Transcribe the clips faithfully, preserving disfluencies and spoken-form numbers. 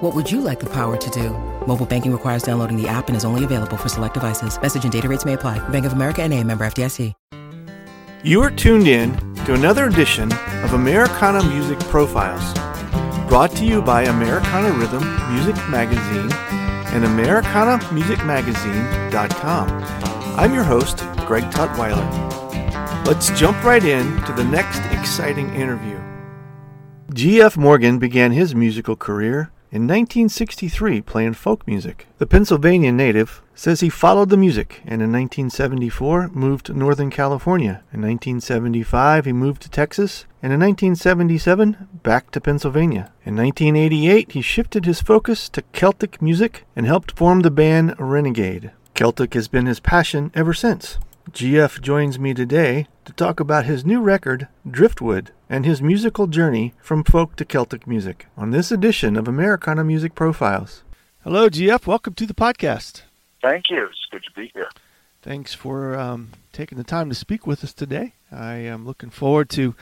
What would you like the power to do? Mobile banking requires downloading the app and is only available for select devices. Message and data rates may apply. Bank of America N A, member F D I C. You are tuned in to another edition of Americana Music Profiles, brought to you by Americana Rhythm Music Magazine and Americana Music Magazine dot com. I'm your host, Greg Tutwiler. Let's jump right in to the next exciting interview. G F. Morgan began his musical career in nineteen sixty-three playing folk music. The Pennsylvania native says he followed the music and in nineteen seventy-four moved to Northern California. In nineteen seventy-five he moved to Texas and in nineteen seventy-seven back to Pennsylvania. In nineteen eighty-eight he shifted his focus to Celtic music and helped form the band Renegade. Celtic has been his passion ever since. G F joins me today to talk about his new record, Driftwood, and his musical journey from folk to Celtic music on this edition of Americana Music Profiles. Hello, G F. Welcome to the podcast. Thank you. It's good to be here. Thanks for um, taking the time to speak with us today. I am looking forward to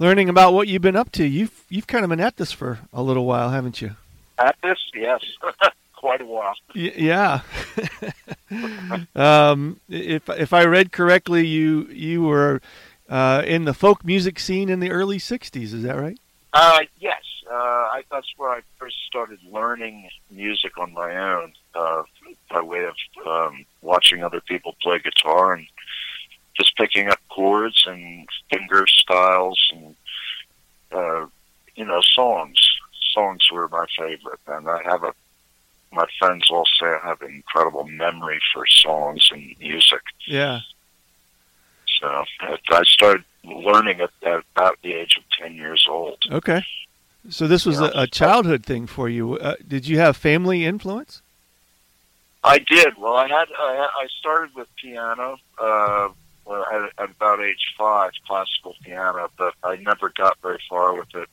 learning about what you've been up to. You've, you've kind of been at this for a little while, haven't you? At this, yes. Quite a while. Yeah. um, if if I read correctly, you you were uh, in the folk music scene in the early sixties. Is that right? Uh, yes. Uh, I, that's where I first started learning music on my own uh, by way of um, watching other people play guitar and just picking up chords and finger styles and, uh, you know, songs. Songs were my favorite. And I have a My friends all say I have an incredible memory for songs and music. Yeah. So I started learning at, at about the age of ten years old. Okay. So this was yeah. a, a childhood thing for you. Uh, did you have family influence? I did. Well, I had. I, I started with piano uh, well, at, at about age five, classical piano, but I never got very far with it.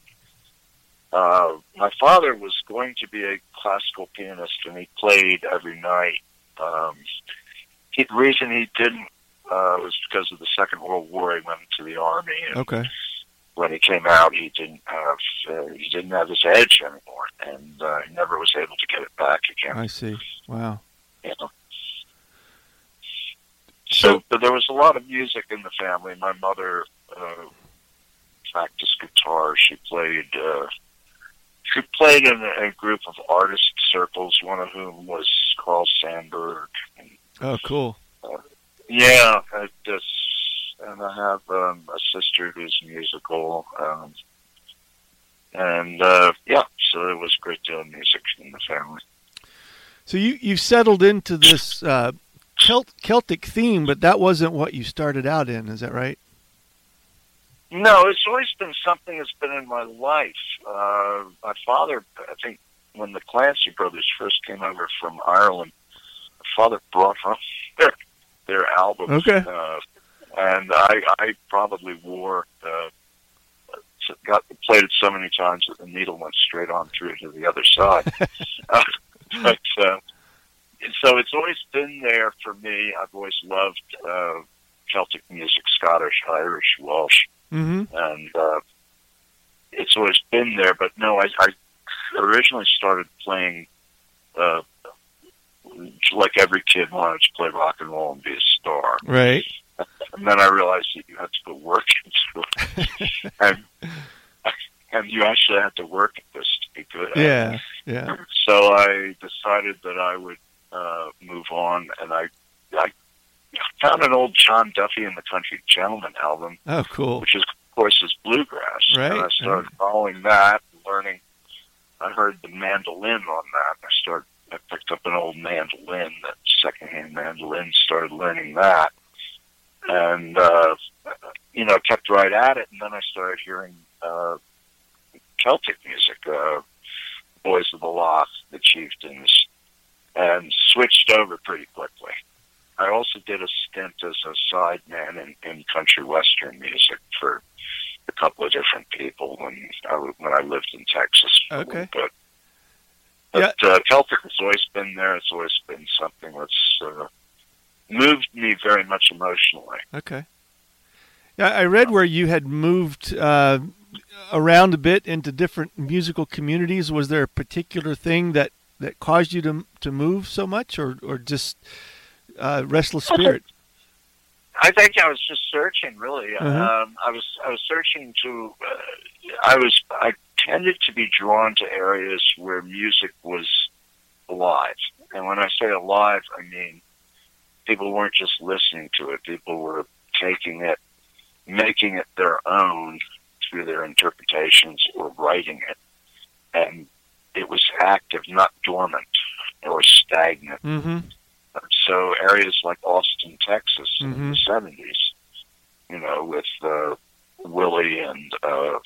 Uh, my father was going to be a classical pianist, and he played every night. Um, he, the reason he didn't uh, was because of the Second World War. He went into the army, and okay. when he came out, he didn't have uh, he didn't have his edge anymore, and uh, he never was able to get it back again. I see. Wow. You know? So, so there was a lot of music in the family. My mother uh, practiced guitar. She played. Uh, She played in a group of artist circles, one of whom was Carl Sandburg. And, oh, cool. Uh, yeah. I just, and I have um, a sister who's musical. Um, and, uh, yeah, so there was a great deal of music in the family. So you, you settled into this uh, Celt- Celtic theme, but that wasn't what you started out in, is that right? No, it's always been something that's been in my life. Uh, my father, I think, when the Clancy brothers first came over from Ireland, my father brought home their, their albums. Okay. Uh, and I, I probably wore, uh, got played it so many times that the needle went straight on through to the other side. uh, but, uh, so it's always been there for me. I've always loved uh, Celtic music, Scottish, Irish, Welsh. Mm-hmm. And uh, it's always been there, but no, I, I originally started playing, uh, like every kid wanted to play rock and roll and be a star. Right. And then I realized that you had to go work at school. and, and you actually had to work at this to be good at it. Yeah, yeah. So I decided that I would uh, move on, and I, I found an old John Duffy and the Country Gentleman album. Oh, cool. Which, is, of course, is bluegrass. Right. And I started following that and learning. I heard the mandolin on that. I started. I picked up an old mandolin, that secondhand mandolin, started learning that. And, uh, you know, kept right at it. And then I started hearing uh, Celtic music, uh, Boys of the Loch, the Chieftains, and switched over pretty quickly. I also did a stint as a sideman in, in country western music for a couple of different people when I, when I lived in Texas. Okay. But, but yeah. uh, Celtic has always been there. It's always been something that's uh, moved me very much emotionally. Okay. Yeah, I read where you had moved uh, around a bit into different musical communities. Was there a particular thing that, that caused you to to move so much, or, or just... Uh, restless spirit. I think I was just searching, really. Uh-huh. Um, I was I was searching to. Uh, I was I tended to be drawn to areas where music was alive, and when I say alive, I mean people weren't just listening to it; people were taking it, making it their own through their interpretations or writing it, and it was active, not dormant or stagnant. Mm-hmm. So areas like Austin, Texas, in mm-hmm. the seventies, you know, with uh, Willie and uh,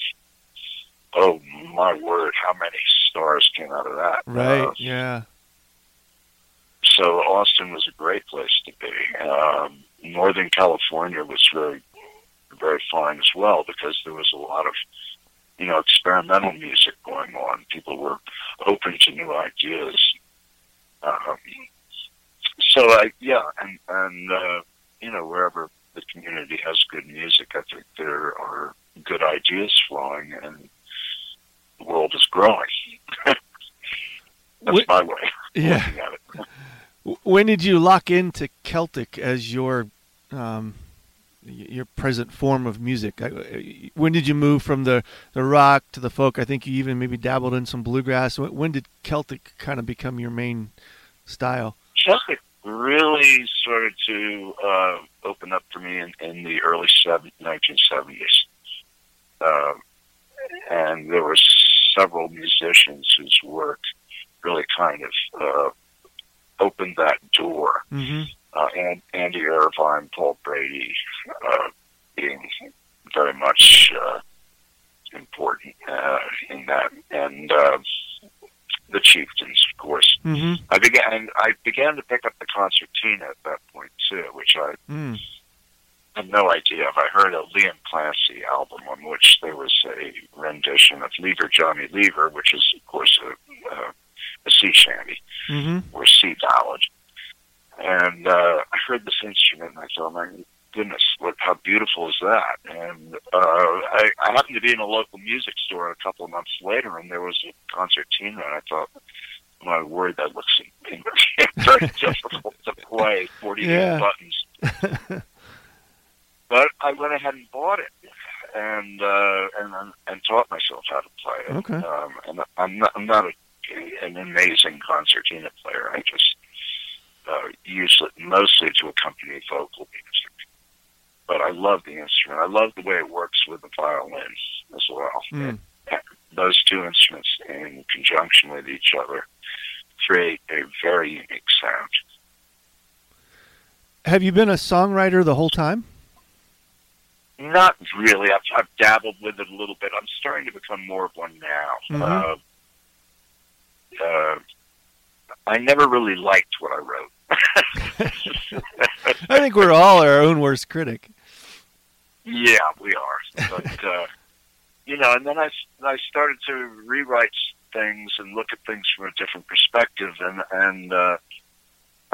oh my word, how many stars came out of that? Right, uh, yeah. So Austin was a great place to be. Um, Northern California was very, very fine as well, because there was a lot of, you know, experimental music going on. People were open to new ideas. Um, So, I, yeah, and, and uh, you know, wherever the community has good music, I think there are good ideas flowing, and the world is growing. That's when, my way of yeah. looking at it. When did you lock into Celtic as your um, your present form of music? When did you move from the, the rock to the folk? I think you even maybe dabbled in some bluegrass. When did Celtic kind of become your main style? Celtic really started to uh, open up for me in, in the early nineteen seventies. Uh, and there were several musicians whose work really kind of uh, opened that door. Mm-hmm. Uh, and Andy Irvine, Paul Brady uh, being very much uh, important uh, in that. And... Uh, The Chieftains, of course. Mm-hmm. I began. I began to pick up the concertina at that point too, which I mm. had no idea of. I heard a Liam Clancy album on which there was a rendition of "Lever Johnny Lever," which is, of course, a, a, a sea shanty mm-hmm. or sea ballad. And uh, I heard this instrument, and I thought, "My goodness, what? How beautiful is that?" And uh, I, I happened to be in a local music store a couple of months later, and there was a concertina, and I thought, my word, that looks very difficult to play, forty-eight yeah. buttons. But I went ahead and bought it, and uh, and and taught myself how to play it. Okay. Um, and I'm not, I'm not a, an amazing concertina player. I just uh, use it mostly to accompany vocal music. But I love the instrument. I love the way it works with the violin as well. Mm. Those two instruments in conjunction with each other create a very unique sound. Have you been a songwriter the whole time? Not really. I've, I've dabbled with it a little bit. I'm starting to become more of one now. Mm-hmm. Uh, uh, I never really liked what I wrote. I think we're all our own worst critic. Yeah, we are. But, uh, you know, and then I, I started to rewrite things and look at things from a different perspective. And, and uh,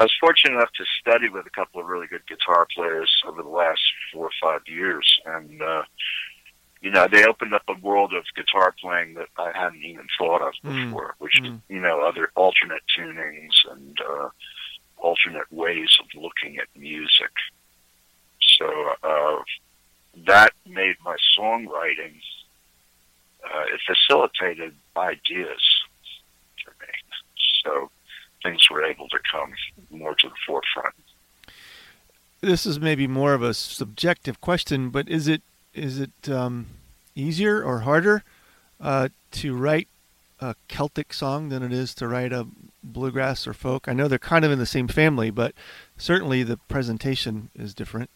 I was fortunate enough to study with a couple of really good guitar players over the last four or five years. And, uh, you know, they opened up a world of guitar playing that I hadn't even thought of before, mm. which, mm. you know, other alternate tunings and... Uh, alternate ways of looking at music. So uh, that made my songwriting, uh, it facilitated ideas for me. So things were able to come more to the forefront. this is maybe more of a subjective question, but is it is it um, easier or harder uh, to write a Celtic song than it is to write a bluegrass or folk? I know they're kind of in the same family, but certainly the presentation is different.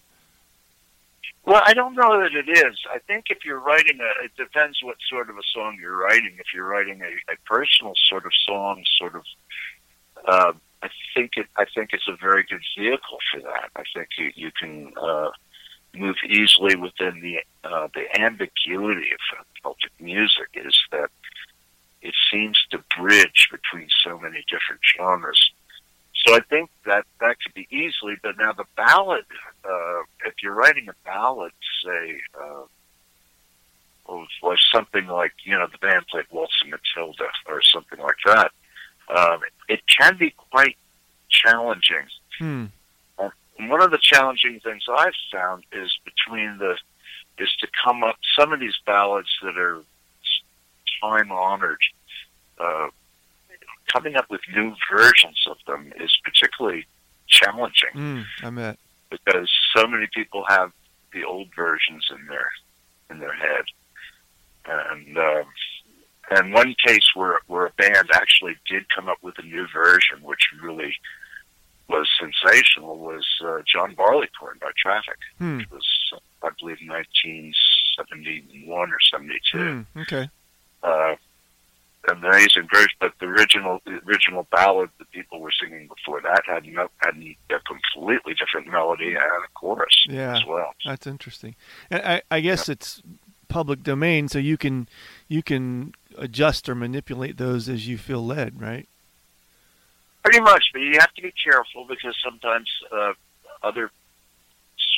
Well, I don't know that it is. I think if you're writing a, it depends what sort of a song you're writing. If you're writing a, a personal sort of song, sort of, uh, I think it. I think it's a very good vehicle for that. I think you, you can uh, move easily within the uh, the ambiguity of Celtic music. Is that it seems to bridge between so many different genres. So I think that that could be easily, but now the ballad, uh, if you're writing a ballad, say, uh, or, or something like, you know, the band played Waltz and Matilda or something like that, um, it can be quite challenging. Hmm. Uh, one of the challenging things I've found is between the, is to come up, some of these ballads that are time-honored, uh, coming up with new versions of them is particularly challenging. Mm, I bet. Because so many people have the old versions in their in their head, and um, and one case where where a band actually did come up with a new version, which really was sensational, was uh, John Barleycorn by Traffic, mm. which was I believe nineteen seventy-one or seventy-two. Mm, okay. Uh, amazing verse, but the original the original ballad that people were singing before that had, no, had a completely different melody and a chorus yeah, as well. That's interesting. And I, I guess yeah. It's public domain, so you can you can adjust or manipulate those as you feel led, right? Pretty much, but you have to be careful because sometimes uh, other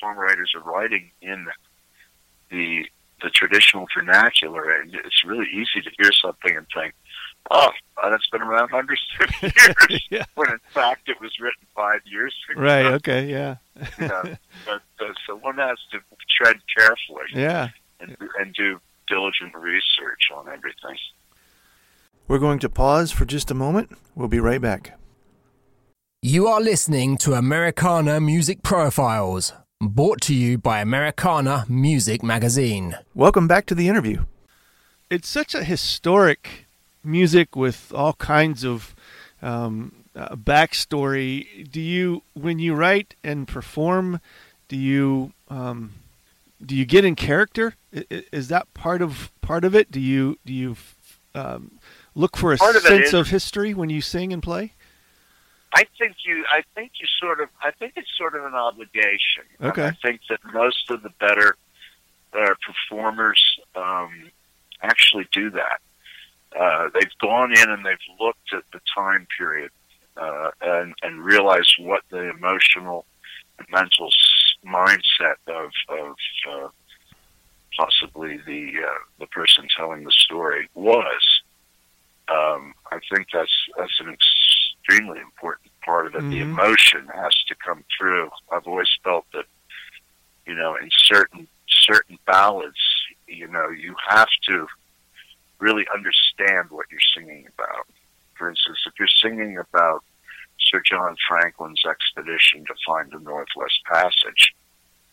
songwriters are writing in the the traditional vernacular, and it's really easy to hear something and think, oh, that's been around hundreds of years, yeah. when in fact it was written five years ago. Right, okay, yeah. yeah. But, uh, so one has to tread carefully yeah. and, and do diligent research on everything. We're going to pause for just a moment. We'll be right back. You are listening to Americana Music Profiles, brought to you by Americana Music Magazine. Welcome back to the interview. It's such a historic music with all kinds of um, uh, backstory. Do you, when you write and perform, do you um, do you get in character? Is, is that part of part of it? Do you do you um, look for a part sense of, is- of history when you sing and play? I think you. I think you sort of. I think it's sort of an obligation. Okay. I think that most of the better uh, performers um, actually do that. Uh, they've gone in and they've looked at the time period uh, and, and realized what the emotional, and mental mindset of, of uh, possibly the uh, the person telling the story was. Um, I think that's that's an. Ex- extremely important part of it. Mm-hmm. The emotion has to come through. I've always felt that, you know, in certain certain ballads, you know, you have to really understand what you're singing about. For instance, if you're singing about Sir John Franklin's expedition to find the Northwest Passage,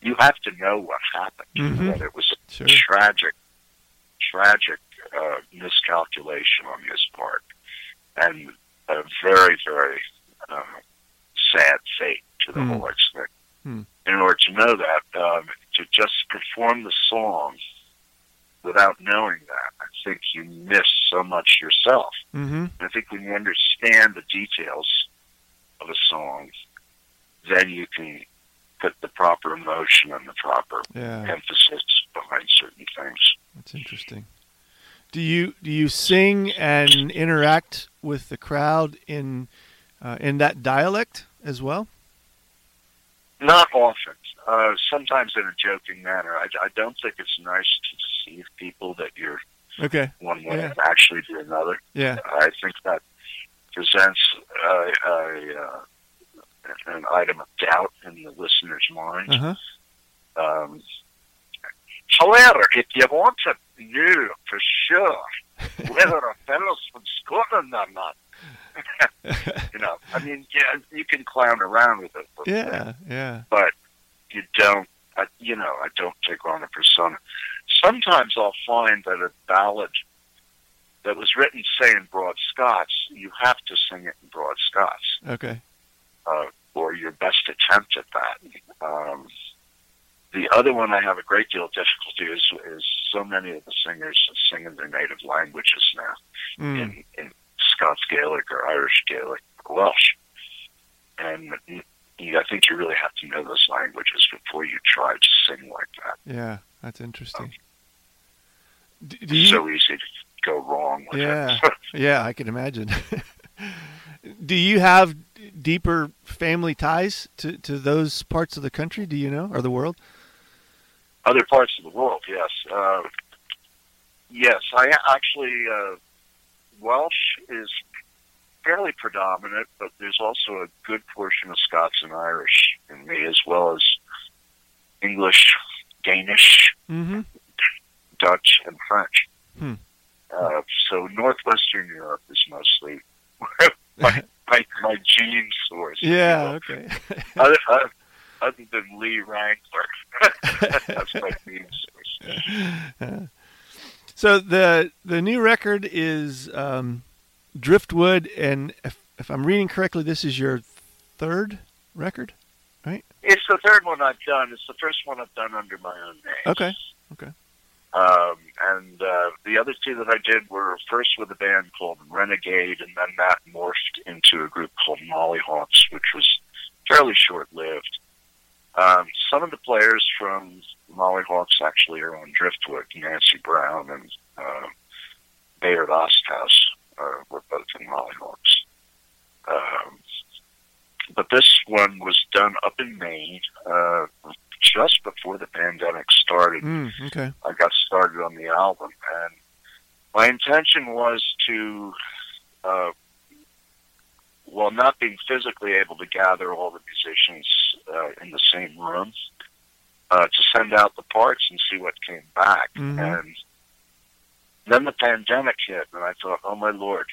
you have to know what happened. Mm-hmm. That it was a sure. tragic, tragic uh, miscalculation on his part. And a very, very uh, sad fate to the mm. whole extent. Mm. In order to know that, um, to just perform the song without knowing that, I think you miss so much yourself. Mm-hmm. I think when you understand the details of a song, then you can put the proper emotion and the proper yeah. emphasis behind certain things. That's interesting. Do you do you sing and interact with the crowd in uh, in that dialect as well? Not often. Uh, sometimes in a joking manner. I, I don't think it's nice to deceive people that you're okay. one way yeah. and actually do another. Yeah. I think that presents a, a, uh, an item of doubt in the listener's mind. Uh-huh. Um, however, if you want to you, for sure, whether a fellow's from Scotland or not. You know, I mean, yeah, you can clown around with it. Yeah, bit, yeah. But you don't, I, you know, I don't take on a persona. Sometimes I'll find that a ballad that was written, say, in broad Scots, you have to sing it in broad Scots. Okay. Uh, or your best attempt at that. Um, the other one I have a great deal of difficulty is, is so many of the singers sing in their native languages now, mm. in, in Scots Gaelic or Irish Gaelic or Welsh. And I think you really have to know those languages before you try to sing like that. Yeah, that's interesting. Um, do, do it's you... so easy to go wrong with yeah. it. Yeah, I can imagine. Do you have deeper family ties to, to those parts of the country, do you know, or the world? Other parts of the world, yes. Uh, yes, I actually, uh, Welsh is fairly predominant, but there's also a good portion of Scots and Irish in me, as well as English, Danish, mm-hmm. Dutch, and French. Hmm. Uh, so Northwestern Europe is mostly my, my, my gene source. Yeah, you know? Okay. other, other, other than Lee Wrangler, that's my gene source. So the the new record is um, Driftwood, and if, if I'm reading correctly, this is your third record, right? It's the third one I've done. It's the first one I've done under my own name. Okay, okay. Um, and uh, the other two that I did were first with a band called Renegade, and then that morphed into a group called Molly Hawks, which was fairly short-lived. Um, some of the players from Molly Hawks actually are on Driftwood. Nancy Brown and uh, Bayard Osthaus uh, were both in Molly Hawks. Um, but this one was done up in Maine, uh, just before the pandemic started. Mm, okay. I got started on the album, and my intention was to, uh, while not being physically able to gather all the musicians uh, in the same room, uh, to send out the parts and see what came back. Mm-hmm. And then the pandemic hit, and I thought, oh my Lord,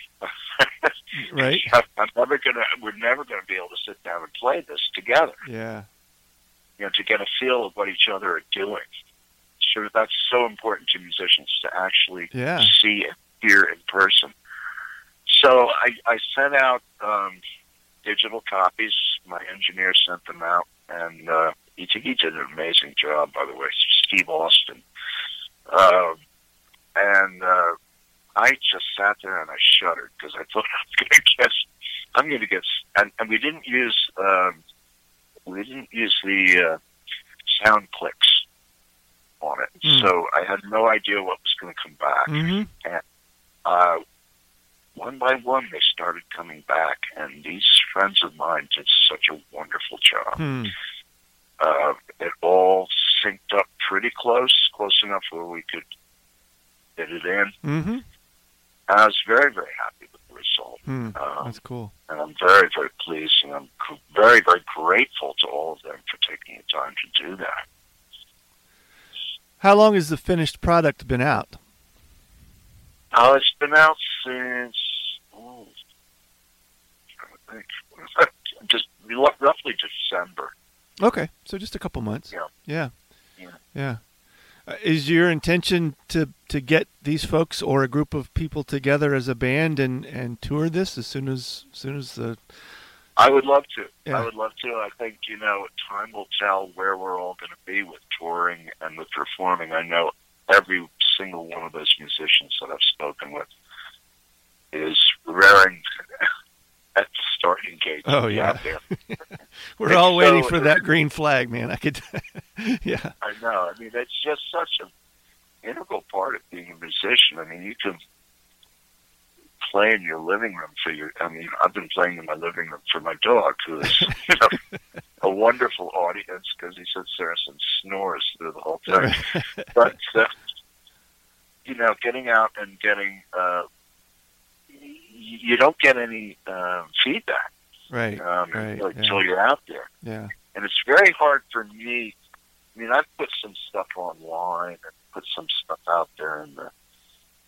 right? I'm never gonna, we're never going to be able to sit down and play this together. Yeah. You know, to get a feel of what each other are doing. Sure, that's so important to musicians to actually yeah. see and hear in person. So I, I sent out um, digital copies. My engineer sent them out, and uh, he, he did an amazing job, by the way, Steve Austin. Um, and uh, I just sat there and I shuddered because I thought I'm going to get, I'm going to get, and, and we didn't use. Um, We didn't use the uh, sound clicks on it, mm. so I had no idea what was going to come back. Mm-hmm. And uh, one by one, they started coming back, and these friends of mine did such a wonderful job. Mm. Uh, it all synced up pretty close, close enough where we could get it in. Mm-hmm. I was very, very happy with the result. Mm, um, that's cool. And I'm very, very pleased, and I'm very, very grateful to all of them for taking the time to do that. How long has the finished product been out? Oh, it's been out since, oh, I think, just roughly December. Okay, so just a couple months. Yeah. Yeah. Yeah. Yeah. Is your intention to, to get these folks or a group of people together as a band and, and tour this as soon as, as soon as the... I would love to. Yeah. I would love to. I think, you know, time will tell where we're all going to be with touring and with performing. I know every single one of those musicians that I've spoken with is raring at the starting gate. Oh, yeah. Out there. We're it's all waiting so, for that green flag, man. I could, yeah. I know. I mean, that's just such an integral part of being a musician. I mean, you can play in your living room for your, I mean, I've been playing in my living room for my dog, who is, you know, a wonderful audience because he sits there and snores through the whole thing. But, uh, you know, getting out and getting, uh, you don't get any uh, feedback, right? Um, right until yeah. you're out there, yeah. And it's very hard for me. I mean, I've put some stuff online and put some stuff out there in the,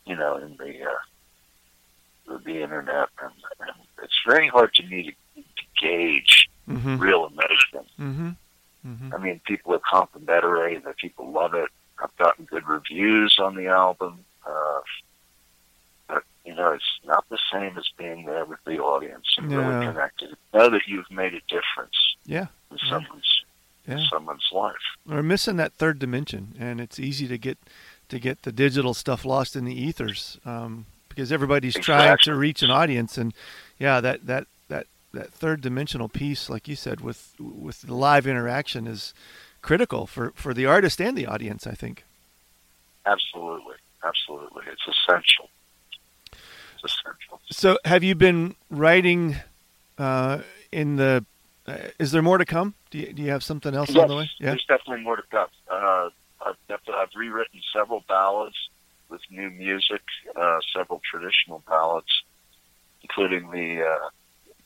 you know, in the uh, the internet, and, and it's very hard to me to, to gauge mm-hmm. real emotion. Mm-hmm. Mm-hmm. I mean, people have complimentary and the people love it. I've gotten good reviews on the album. Uh, but, you know, it's not the same as being there with the audience and yeah. really connected. Know that you've made a difference yeah. in someone's, yeah. in someone's life. We're missing that third dimension, and it's easy to get to get the digital stuff lost in the ethers um, because everybody's exactly. trying to reach an audience. And, yeah, that, that, that, that third dimensional piece, like you said, with with the live interaction is critical for, for the artist and the audience, I think. Absolutely. Absolutely. It's essential. It's essential. So have you been writing uh, in the uh, – is there more to come? Do you, do you have something else yes, on the way? Yeah, there's definitely more to come. Uh, I've, I've rewritten several ballads with new music, uh, several traditional ballads, including the uh,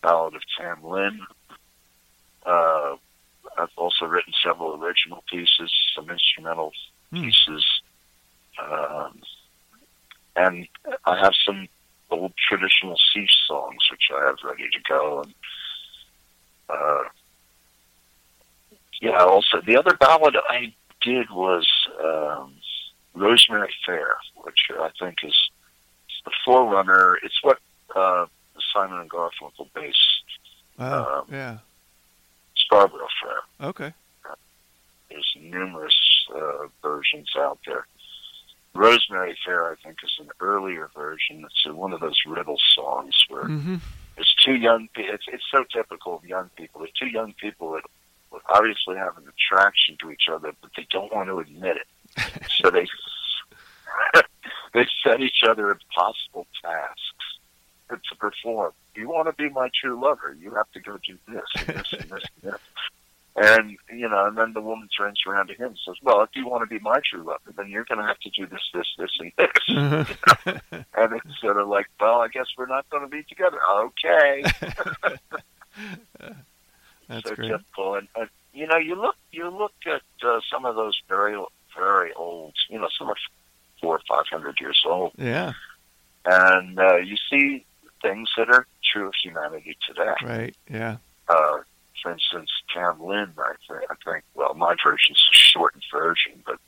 ballad of Tam Lin. Uh, I've also written several original pieces, some instrumental mm. pieces. Um, and I have some old traditional sea songs which I have ready to go. And uh, yeah, also the other ballad I did was um, Rosemary Fair, which I think is the forerunner. It's what uh, Simon and Garfunkel based wow. um, yeah. Scarborough Fair. Okay, there's numerous uh, versions out there. Rosemary Fair, I think, is an earlier version. It's one of those riddle songs where mm-hmm. it's two young people. It's, it's so typical of young people. It's two young people that obviously have an attraction to each other, but they don't want to admit it. So they they set each other impossible tasks to perform. You want to be my true lover. You have to go do this and this and this and this. And, you know, and then the woman turns around to him and says, well, if you want to be my true lover, then you're going to have to do this, this, this, and this. You know? And it's sort of like, well, I guess we're not going to be together. Okay. That's so great. Typical. And, and, you know, you look you look at uh, some of those very, very old, you know, some are four or five hundred years old. Yeah. And uh, you see things that are true of humanity today. Right, yeah. Uh For instance, Cam Lynn, I, th- I think, well, my version's a shortened version, but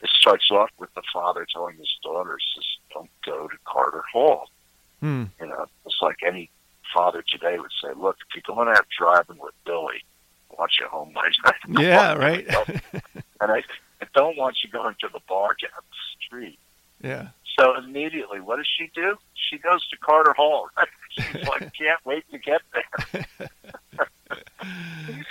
it starts off with the father telling his daughter, says, don't go to Carter Hall. Hmm. You know, it's like any father today would say, look, if you're going to have driving with Billy, I want you home by night. Yeah, right. And I, I don't want you going to the bar down the street. Yeah. So immediately, what does she do? She goes to Carter Hall. Right? She's like, can't wait to get there.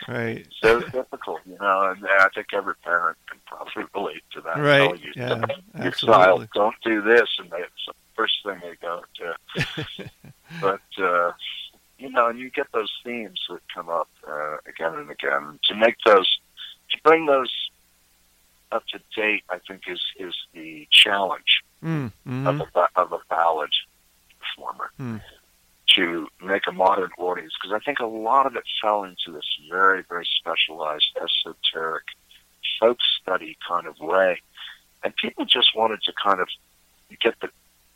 Right. So difficult, you know, and I think every parent can probably relate to that. Right. You, yeah, your child, don't do this, and that's the first thing they go to. But, uh, you know, and you get those themes that come up uh, again and again. To make those, to bring those up to date, I think is, is the challenge mm, mm-hmm. of, a, of a ballad performer. Mm. To make a modern audience, because I think a lot of it fell into this very, very specialized, esoteric, folk study kind of way, and people just wanted to kind of get the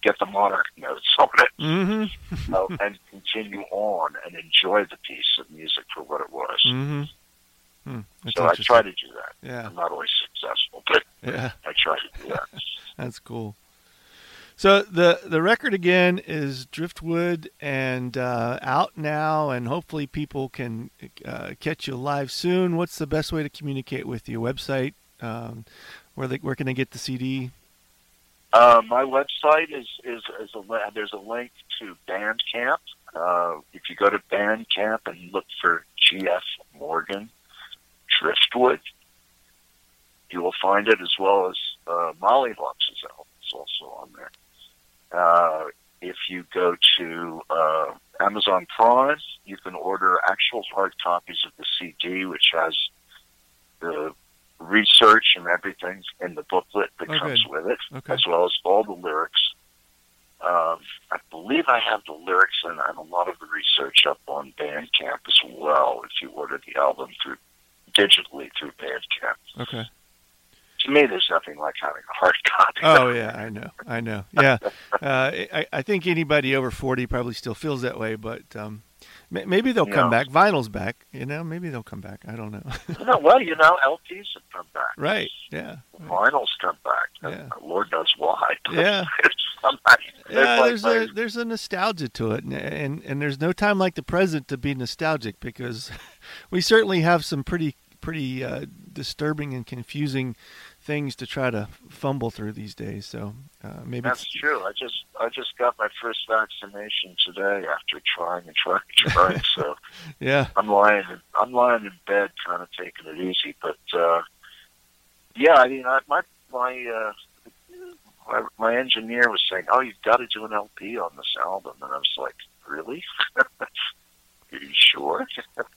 get the monarch notes on it, mm-hmm. you know, and continue on and enjoy the piece of music for what it was. Mm-hmm. Hmm, so I try to do that. Yeah. I'm not always successful, but yeah. I try to do that. That's cool. So the, the record again is Driftwood and uh, out now, and hopefully people can uh, catch you live soon. What's the best way to communicate with you? Website? Um, where they, where can they get the C D? Uh, my website is is, is a, there's a link to Bandcamp. Uh, if you go to Bandcamp and look for G F. Morgan Driftwood, you will find it, as well as uh, Molly Hawks' album is also on there. Uh, if you go to uh, Amazon Prime, you can order actual hard copies of the C D, which has the research and everything in the booklet that okay. comes with it, okay. as well as all the lyrics. Um, I believe I have the lyrics and I have a lot of the research up on Bandcamp as well, if you order the album through digitally through Bandcamp. Okay. To me, there's nothing like having a hard copy. Oh, yeah, I know, I know. Yeah, uh, I, I think anybody over forty probably still feels that way, but um, Maybe they'll no. come back. Vinyl's back, you know. Maybe they'll come back. I don't know. Well, you know, L Ps have come back. Right, yeah. Vinyl's come back. Yeah. Lord knows why. Yeah. Somebody, yeah, there's a, there's a nostalgia to it, and, and and there's no time like the present to be nostalgic, because we certainly have some pretty pretty uh, disturbing and confusing things to try to fumble through these days. So uh, maybe that's it's... true. I just I just got my first vaccination today after trying and trying and trying. So yeah, I'm lying I'm lying in bed, kind of taking it easy. But uh, yeah, I mean, I, my my. Uh, My, my engineer was saying, "Oh, you've got to do an L P on this album," and I was like, "Really? Are you sure?"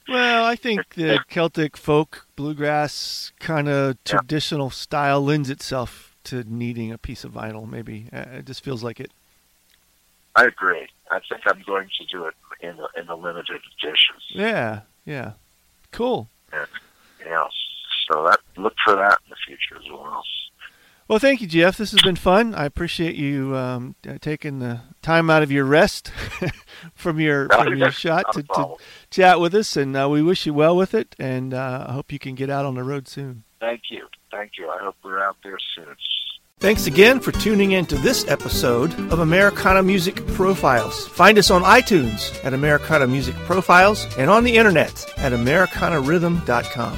Well, I think the Celtic folk bluegrass kind of traditional yeah. style lends itself to needing a piece of vinyl. Maybe it just feels like it. I agree. I think I'm going to do it in a, in a limited edition. Yeah, yeah, cool. Yeah, yeah. So that, look for that in the future as well. Well, thank you, G F. This has been fun. I appreciate you um, taking the time out of your rest from your from your shot to, to chat with us, and uh, we wish you well with it, and uh, I hope you can get out on the road soon. Thank you. Thank you. I hope we're out there soon. Thanks again for tuning in to this episode of Americana Music Profiles. Find us on iTunes at Americana Music Profiles and on the Internet at Americana Rhythm dot com.